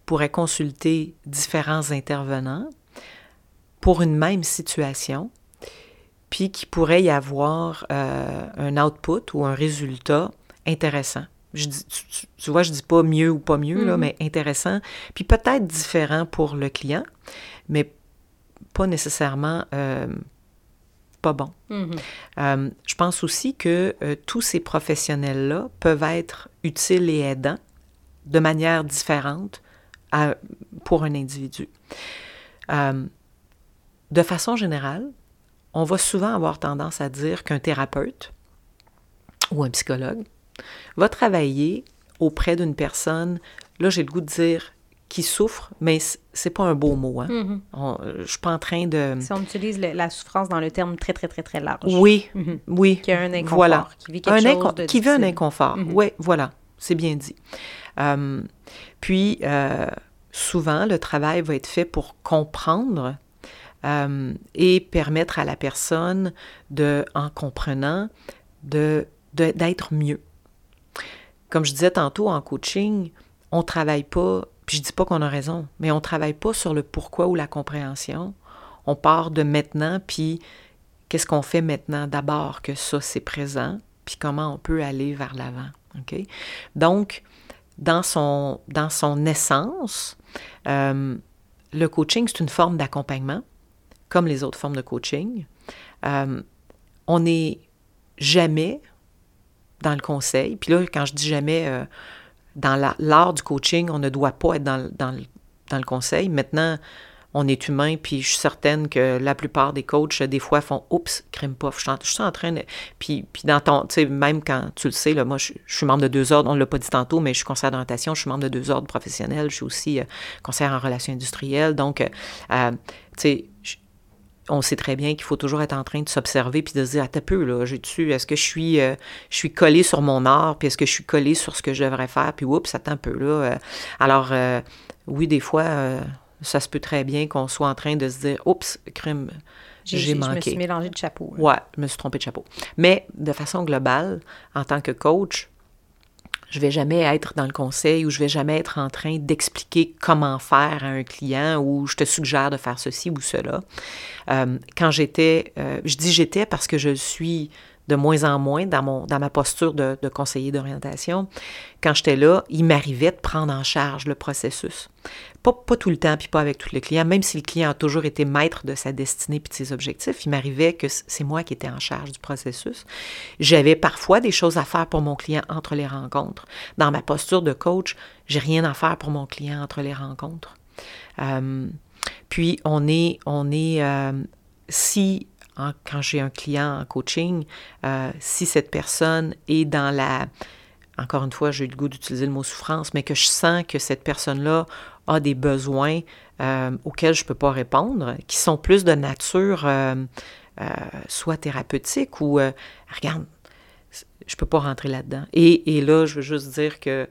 pourrait consulter différents intervenants pour une même situation, puis qu'il pourrait y avoir un output ou un résultat intéressant. Tu vois, je dis pas mieux ou pas mieux, là, mais intéressant, puis peut-être différent pour le client, mais pas nécessairement pas bon. Je pense aussi que tous ces professionnels-là peuvent être utiles et aidants de manière différente pour un individu. De façon générale, on va souvent avoir tendance à dire qu'un thérapeute ou un psychologue va travailler auprès d'une personne, là j'ai le goût de dire... qui souffre, mais c'est pas un beau mot. Hein? Je suis pas en train de... Si on utilise la souffrance dans le terme très, très, très, très large. Oui, oui. Qui a un inconfort, voilà. Qui vit quelque chose de... Qui vit un inconfort, oui, voilà, c'est bien dit. Puis, souvent, le travail va être fait pour comprendre et permettre à la personne, en comprenant, d'être mieux. Comme je disais tantôt, en coaching, on travaille pas... Puis je dis pas qu'on a raison, mais on travaille pas sur le pourquoi ou la compréhension. On part de maintenant, puis qu'est-ce qu'on fait maintenant d'abord que ça, c'est présent, puis comment on peut aller vers l'avant, OK? Donc, dans son essence, le coaching, c'est une forme d'accompagnement, comme les autres formes de coaching. On n'est jamais dans le conseil. Puis là, quand je dis jamais... dans l'art du coaching, on ne doit pas être dans le conseil. Maintenant, on est humain, puis je suis certaine que la plupart des coachs, des fois, font « Oups, crime pof, je suis en train de... » Puis dans ton... Tu sais, même quand tu le sais, là, moi, je suis membre de 2 ordres, on ne l'a pas dit tantôt, mais je suis conseillère d'orientation, je suis membre de 2 ordres professionnels, je suis aussi conseillère en relations industrielles. Donc, tu sais... On sait très bien qu'il faut toujours être en train de s'observer puis de se dire « Ah, t'as peu, là, est-ce que je suis collée sur mon art, puis est-ce que je suis collée sur ce que je devrais faire, puis oups, attends un peu, là. Alors, oui, des fois, ça se peut très bien qu'on soit en train de se dire « Oups, crime, j'ai manqué. » Je me suis mélangée de chapeau. Hein. Ouais, je me suis trompée de chapeau. Mais de façon globale, en tant que coach, je vais jamais être dans le conseil ou je vais jamais être en train d'expliquer comment faire à un client ou je te suggère de faire ceci ou cela. Quand j'étais, je dis j'étais parce que je suis de moins en moins dans ma posture de conseiller d'orientation. Quand j'étais là, il m'arrivait de prendre en charge le processus. Pas tout le temps, puis pas avec tous les clients, même si le client a toujours été maître de sa destinée puis de ses objectifs, il m'arrivait que c'est moi qui étais en charge du processus. J'avais parfois des choses à faire pour mon client entre les rencontres. Dans ma posture de coach, j'ai rien à faire pour mon client entre les rencontres. Puis, quand j'ai un client en coaching, si cette personne est dans la... Encore une fois, j'ai eu le goût d'utiliser le mot souffrance, mais que je sens que cette personne-là a des besoins auxquels je ne peux pas répondre, qui sont plus de nature soit thérapeutique ou « Regarde, je ne peux pas rentrer là-dedans. » Et là, je veux juste dire que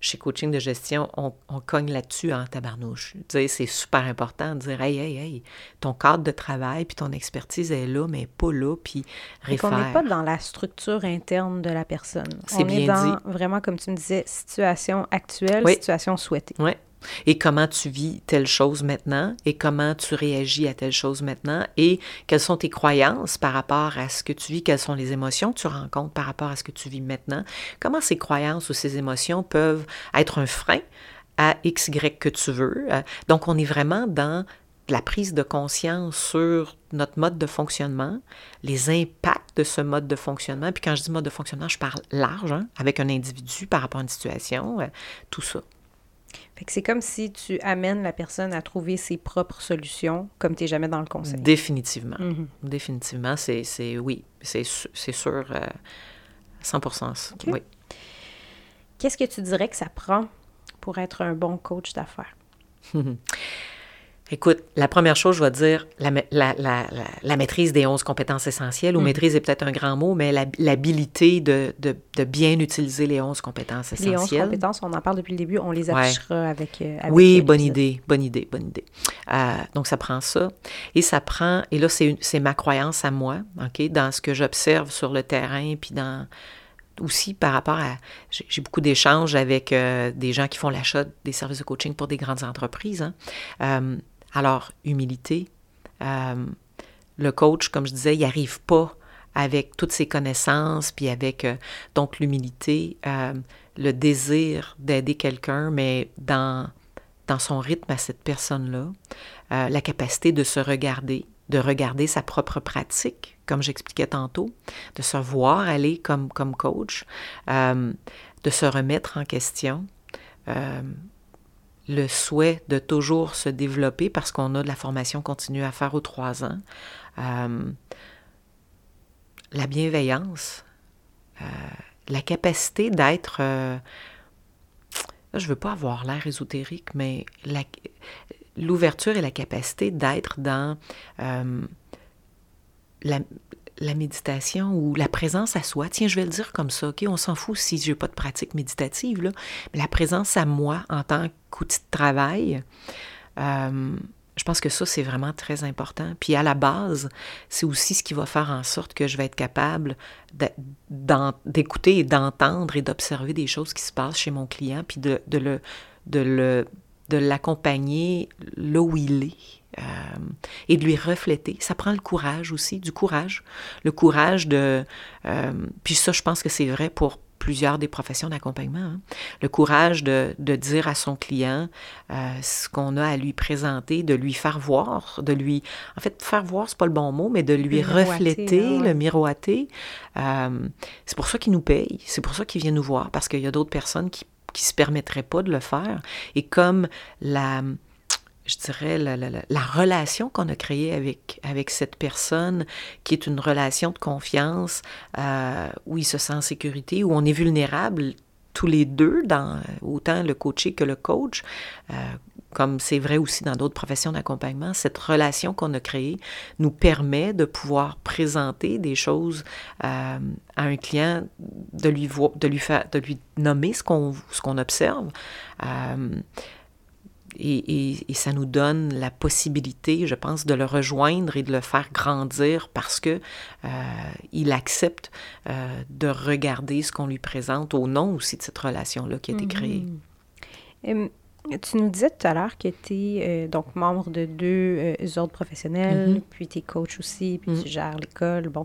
chez Coaching de gestion, on cogne là-dessus en tabarnouche. Dire, c'est super important de dire, hey, ton cadre de travail puis ton expertise est là, mais pas là, puis réfère. On n'est pas dans la structure interne de la personne. C'est bien dit. On est dans, vraiment, comme tu me disais, situation actuelle, oui. Situation souhaitée. Oui. Et comment tu vis telle chose maintenant, et comment tu réagis à telle chose maintenant, et quelles sont tes croyances par rapport à ce que tu vis, quelles sont les émotions que tu rencontres par rapport à ce que tu vis maintenant, comment ces croyances ou ces émotions peuvent être un frein à X, Y que tu veux. Donc, on est vraiment dans la prise de conscience sur notre mode de fonctionnement, les impacts de ce mode de fonctionnement, puis quand je dis mode de fonctionnement, je parle large, hein, avec un individu par rapport à une situation, tout ça. Fait que c'est comme si tu amènes la personne à trouver ses propres solutions, comme tu n'es jamais dans le conseil. Définitivement. Mm-hmm. Définitivement, c'est sûr, 100%. Okay. Oui. Qu'est-ce que tu dirais que ça prend pour être un bon coach d'affaires? Écoute, la première chose, je vais te dire, la maîtrise des 11 compétences essentielles, ou maîtrise est peut-être un grand mot, mais l'habilité de bien utiliser les 11 compétences essentielles. Les 11 compétences, on en parle depuis le début, on les affichera avec oui, bonne idée. Donc, ça prend ça. Et ça prend, et là, c'est ma croyance à moi, OK, dans ce que j'observe sur le terrain, puis dans... aussi par rapport à... J'ai beaucoup d'échanges avec des gens qui font l'achat des services de coaching pour des grandes entreprises. Hein. Alors, humilité. Le coach, comme je disais, il n'arrive pas avec toutes ses connaissances, puis avec donc l'humilité, le désir d'aider quelqu'un, mais dans son rythme à cette personne-là, la capacité de se regarder, de regarder sa propre pratique, comme j'expliquais tantôt, de se voir aller comme coach, de se remettre en question, le souhait de toujours se développer parce qu'on a de la formation continue à faire aux 3 ans, la bienveillance, la capacité d'être... je ne veux pas avoir l'air ésotérique, mais... l'ouverture et la capacité d'être dans la méditation ou la présence à soi. Tiens, je vais le dire comme ça, OK? On s'en fout si je n'ai pas de pratique méditative, là. Mais la présence à moi en tant qu'outil de travail, je pense que ça, c'est vraiment très important. Puis à la base, c'est aussi ce qui va faire en sorte que je vais être capable d'écouter et d'entendre et d'observer des choses qui se passent chez mon client, puis de l'accompagner là où il est et de lui refléter. Ça prend le courage aussi, Le courage de... puis ça, je pense que c'est vrai pour plusieurs des professions d'accompagnement. Hein. Le courage de dire à son client ce qu'on a à lui présenter, de lui faire voir, En fait, faire voir, c'est pas le bon mot, mais de lui refléter, le miroiter. C'est pour ça qu'il nous paye, c'est pour ça qu'il vient nous voir, parce qu'il y a d'autres personnes qui ne se permettraient pas de le faire. Et comme la relation qu'on a créée avec cette personne, qui est une relation de confiance, où il se sent en sécurité, où on est vulnérable tous les deux, dans autant le coaché que le coach, comme c'est vrai aussi dans d'autres professions d'accompagnement, cette relation qu'on a créée nous permet de pouvoir présenter des choses à un client, de lui nommer ce qu'on observe. Et ça nous donne la possibilité, je pense, de le rejoindre et de le faire grandir parce que il accepte de regarder ce qu'on lui présente au nom aussi de cette relation-là qui a été créée. Tu nous disais tout à l'heure que tu es donc membre de 2 ordres professionnels, puis tu es coach aussi, puis tu gères l'école. Bon.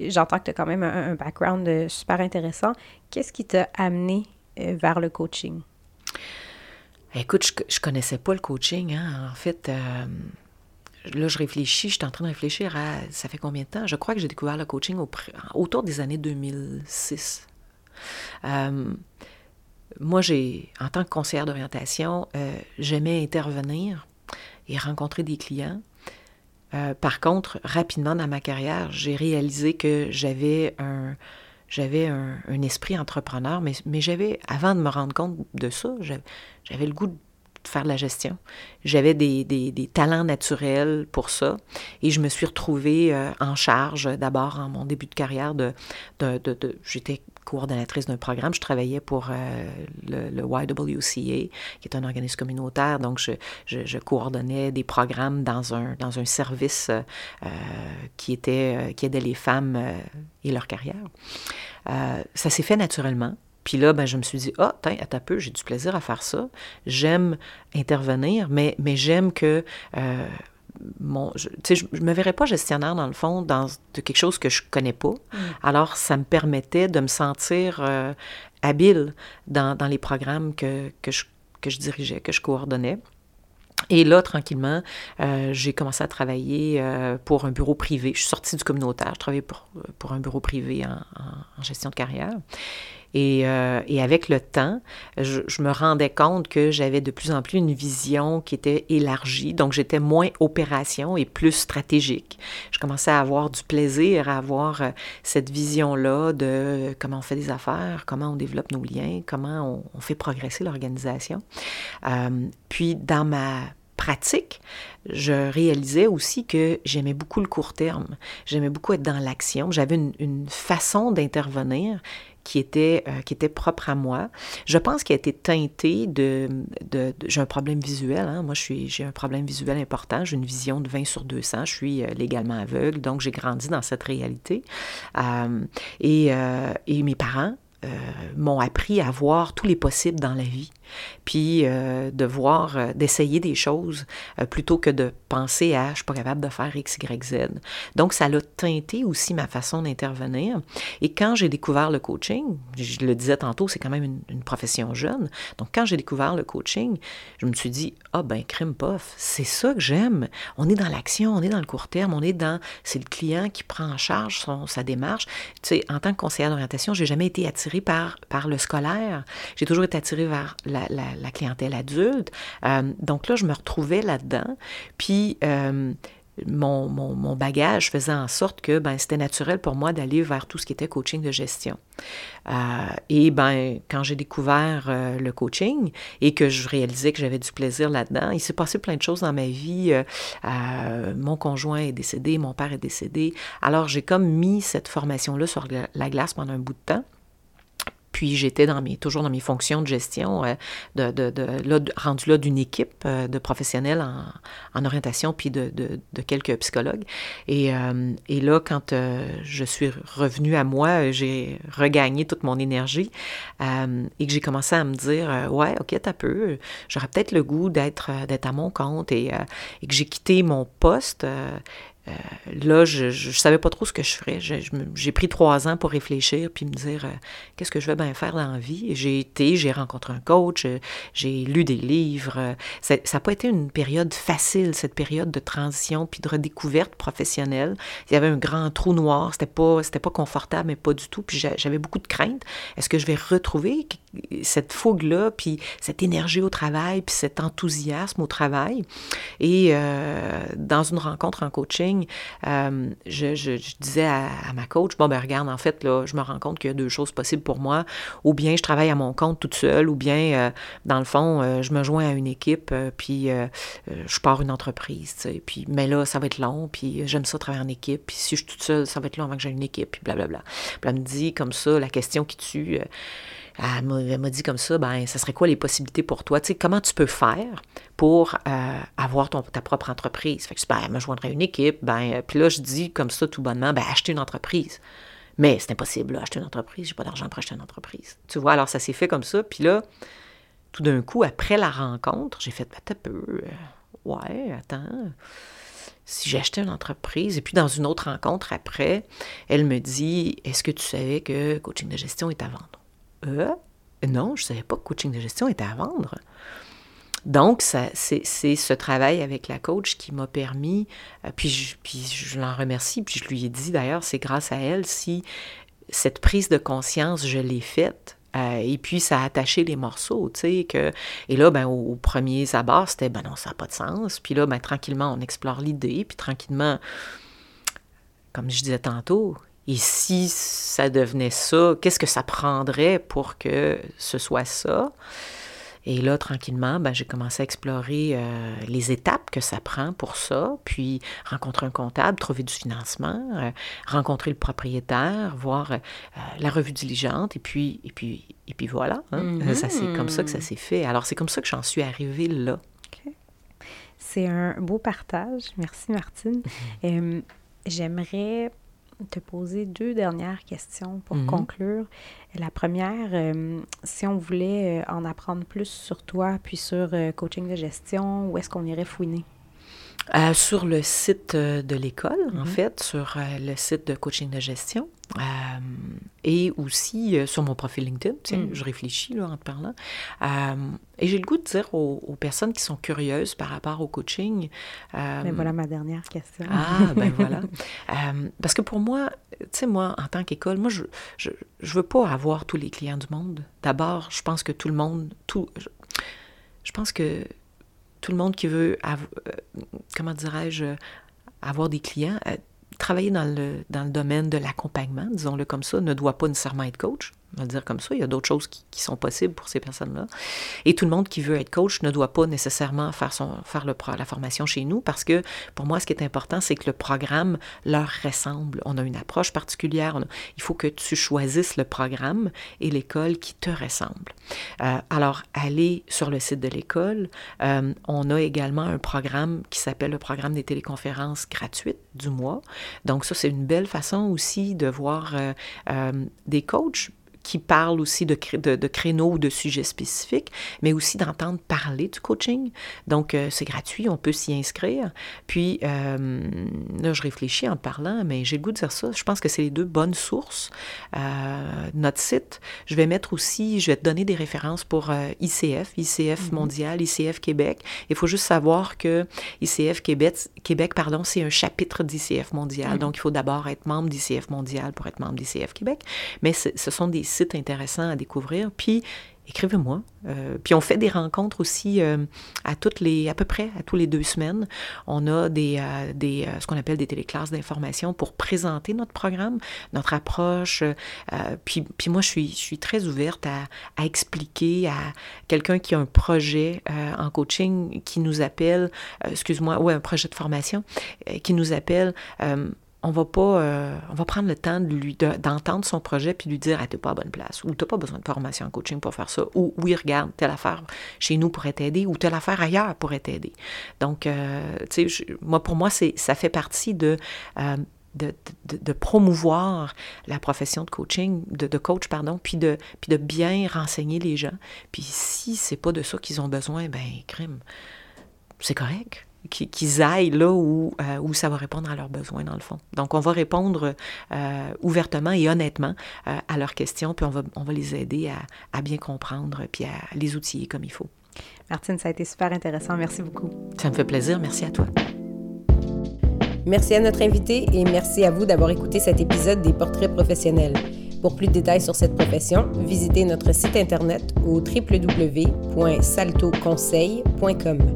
j'entends que tu as quand même un background super intéressant. Qu'est-ce qui t'a amené vers le coaching? Écoute, je connaissais pas le coaching. Hein. En fait, là, je suis en train de réfléchir à ça fait combien de temps? Je crois que j'ai découvert le coaching autour des années 2006. Moi, en tant que conseillère d'orientation, j'aimais intervenir et rencontrer des clients. Par contre, rapidement dans ma carrière, j'ai réalisé que j'avais un esprit entrepreneur, mais j'avais, avant de me rendre compte de ça, j'avais le goût de faire de la gestion. J'avais des talents naturels pour ça et je me suis retrouvée en charge d'abord en mon début de carrière j'étais coordonnatrice d'un programme. Je travaillais pour le YWCA, qui est un organisme communautaire. Donc, je coordonnais des programmes dans un service qui aidait les femmes et leur carrière. Ça s'est fait naturellement. Puis là, ben, je me suis dit, attends un peu, j'ai du plaisir à faire ça. J'aime intervenir, mais j'aime que... je me verrais pas gestionnaire, dans le fond, de quelque chose que je connais pas. Alors, ça me permettait de me sentir habile dans les programmes que je dirigeais, que je coordonnais. Et là, tranquillement, j'ai commencé à travailler pour un bureau privé. Je suis sortie du communautaire, je travaillais pour un bureau privé en gestion de carrière. Et avec le temps, je me rendais compte que j'avais de plus en plus une vision qui était élargie, donc j'étais moins opération et plus stratégique. Je commençais à avoir du plaisir à avoir cette vision-là de comment on fait des affaires, comment on développe nos liens, comment on fait progresser l'organisation. Puis dans ma pratique, je réalisais aussi que j'aimais beaucoup le court terme, j'aimais beaucoup être dans l'action, j'avais une façon d'intervenir qui était propre à moi. Je pense qu'il a été teinté de j'ai un problème visuel. Hein. Moi, j'ai un problème visuel important. J'ai une vision de 20 sur 200. Je suis légalement aveugle, donc j'ai grandi dans cette réalité. Et mes parents m'ont appris à voir tous les possibles dans la vie, puis d'essayer des choses plutôt que de penser à « je ne suis pas capable de faire X, Y, Z ». Donc, ça l'a teinté aussi ma façon d'intervenir. Et quand j'ai découvert le coaching, je le disais tantôt, c'est quand même une profession jeune, donc quand j'ai découvert le coaching, je me suis dit « ah ben, crime pof, c'est ça que j'aime, on est dans l'action, on est dans le court terme, c'est le client qui prend en charge sa démarche ». Tu sais, en tant que conseillère d'orientation, je n'ai jamais été attirée par le scolaire, j'ai toujours été attirée vers la clientèle adulte. Donc là, je me retrouvais là-dedans. Puis, mon bagage faisait en sorte que c'était naturel pour moi d'aller vers tout ce qui était coaching de gestion. Quand j'ai découvert le coaching et que je réalisais que j'avais du plaisir là-dedans, il s'est passé plein de choses dans ma vie. Mon conjoint est décédé, mon père est décédé. Alors, j'ai comme mis cette formation-là sur la glace pendant un bout de temps. Puis j'étais toujours dans mes fonctions de gestion, rendue là d'une équipe de professionnels en orientation, puis de quelques psychologues. Et là, quand je suis revenue à moi, j'ai regagné toute mon énergie et que j'ai commencé à me dire « ouais, ok, t'as peu, j'aurais peut-être le goût d'être à mon compte » et que j'ai quitté mon poste. Là, je savais pas trop ce que je ferais. J'ai pris 3 ans pour réfléchir puis me dire qu'est-ce que je vais bien faire dans la vie. J'ai rencontré un coach, j'ai lu des livres. Ça n'a pas été une période facile, cette période de transition puis de redécouverte professionnelle. Il y avait un grand trou noir, c'était pas confortable, mais pas du tout. Puis j'avais beaucoup de craintes. Est-ce que je vais retrouver cette fougue-là, puis cette énergie au travail, puis cet enthousiasme au travail? Et dans une rencontre en coaching, je disais à ma coach, regarde, en fait, là, je me rends compte qu'il y a 2 choses possibles pour moi. Ou bien je travaille à mon compte toute seule, ou bien, dans le fond, je me joins à une équipe, puis je pars une entreprise. Tu sais, puis, mais là, ça va être long, puis j'aime ça travailler en équipe, puis si je suis toute seule, ça va être long avant que j'ai une équipe, puis blablabla. Puis elle me dit comme ça, la question qui tue, elle m'a dit comme ça, ça serait quoi les possibilités pour toi? Tu sais, comment tu peux faire pour avoir ta propre entreprise? Fait que elle me joindrait à une équipe, puis là, je dis comme ça tout bonnement, acheter une entreprise. Mais c'est impossible, là, acheter une entreprise, j'ai pas d'argent pour acheter une entreprise. Tu vois, alors ça s'est fait comme ça, puis là, tout d'un coup, après la rencontre, j'ai fait, ouais, attends... si j'achetais une entreprise. Et puis, dans une autre rencontre après, elle me dit « Est-ce que tu savais que coaching de gestion est à vendre? » Non, je ne savais pas que coaching de gestion était à vendre. Donc, c'est ce travail avec la coach qui m'a permis, puis je l'en remercie, puis je lui ai dit d'ailleurs, c'est grâce à elle si cette prise de conscience, je l'ai faite. Et puis, ça a attaché les morceaux, tu sais, que... Et là, ben, aux premiers abords, c'était, ben non, ça n'a pas de sens. Puis là, ben, tranquillement, on explore l'idée, puis tranquillement, comme je disais tantôt, et si ça devenait ça, qu'est-ce que ça prendrait pour que ce soit ça? Et là, tranquillement, ben, j'ai commencé à explorer les étapes que ça prend pour ça, puis rencontrer un comptable, trouver du financement, rencontrer le propriétaire, voir la revue diligente, et puis voilà. Hein? Mm-hmm. Ça, c'est comme ça que ça s'est fait. Alors, c'est comme ça que j'en suis arrivée là. Okay. C'est un beau partage. Merci, Martine. Mm-hmm. J'aimerais te poser deux dernières questions pour conclure. La première, si on voulait en apprendre plus sur toi, puis sur coaching de gestion, où est-ce qu'on irait fouiner? Sur le site de l'école, en fait, sur le site de coaching de gestion, et aussi sur mon profil LinkedIn, tiens, je réfléchis là, en te parlant. Et j'ai le goût de dire aux personnes qui sont curieuses par rapport au coaching... Mais voilà ma dernière question. Ah, ben voilà. Parce que pour moi, tu sais, moi, en tant qu'école, moi, je veux pas avoir tous les clients du monde. D'abord, je pense que tout le monde... Je pense que... Tout le monde qui veut, comment dirais-je, avoir des clients, travailler dans le domaine de l'accompagnement, disons-le comme ça, ne doit pas nécessairement être coach. On va le dire comme ça, il y a d'autres choses qui sont possibles pour ces personnes-là. Et tout le monde qui veut être coach ne doit pas nécessairement faire la formation chez nous parce que, pour moi, ce qui est important, c'est que le programme leur ressemble. On a une approche particulière. Il faut que tu choisisses le programme et l'école qui te ressemble. Alors, allez sur le site de l'école. On a également un programme qui s'appelle le programme des téléconférences gratuites du mois. Donc ça, c'est une belle façon aussi de voir des coachs qui parlent aussi de créneaux ou de sujets spécifiques, mais aussi d'entendre parler du coaching. Donc, c'est gratuit, on peut s'y inscrire. Puis, là, je réfléchis en parlant, mais j'ai le goût de dire ça. Je pense que c'est les deux bonnes sources. Notre site, je vais te donner des références pour ICF mondial, ICF Québec. Il faut juste savoir que ICF Québec, c'est un chapitre d'ICF mondial. Donc, il faut d'abord être membre d'ICF mondial pour être membre d'ICF Québec. Mais ce sont des sites intéressants à découvrir, puis écrivez-moi. Puis on fait des rencontres aussi à tous les 2 semaines. On a ce qu'on appelle des téléclasses d'information pour présenter notre programme, notre approche. Puis moi, je suis très ouverte à expliquer à quelqu'un qui a un projet en coaching qui nous appelle, un projet de formation qui nous appelle. On va prendre le temps d'entendre son projet puis lui dire « Ah, t'es pas à bonne place » ou « T'as pas besoin de formation en coaching pour faire ça » ou « Oui, regarde, telle affaire chez nous pourrait t'aider » ou « Telle affaire ailleurs pourrait t'aider ». Donc, tu sais, pour moi, ça fait partie de promouvoir la profession de coaching, de coach, puis de bien renseigner les gens. Puis si c'est pas de ça qu'ils ont besoin, c'est correct. Qu'ils aillent là où ça va répondre à leurs besoins, dans le fond. Donc, on va répondre ouvertement et honnêtement à leurs questions, puis on va les aider à bien comprendre, puis à les outiller comme il faut. Martine, ça a été super intéressant. Merci beaucoup. Ça me fait plaisir. Merci à toi. Merci à notre invité et merci à vous d'avoir écouté cet épisode des Portraits professionnels. Pour plus de détails sur cette profession, visitez notre site Internet au www.saltoconseil.com.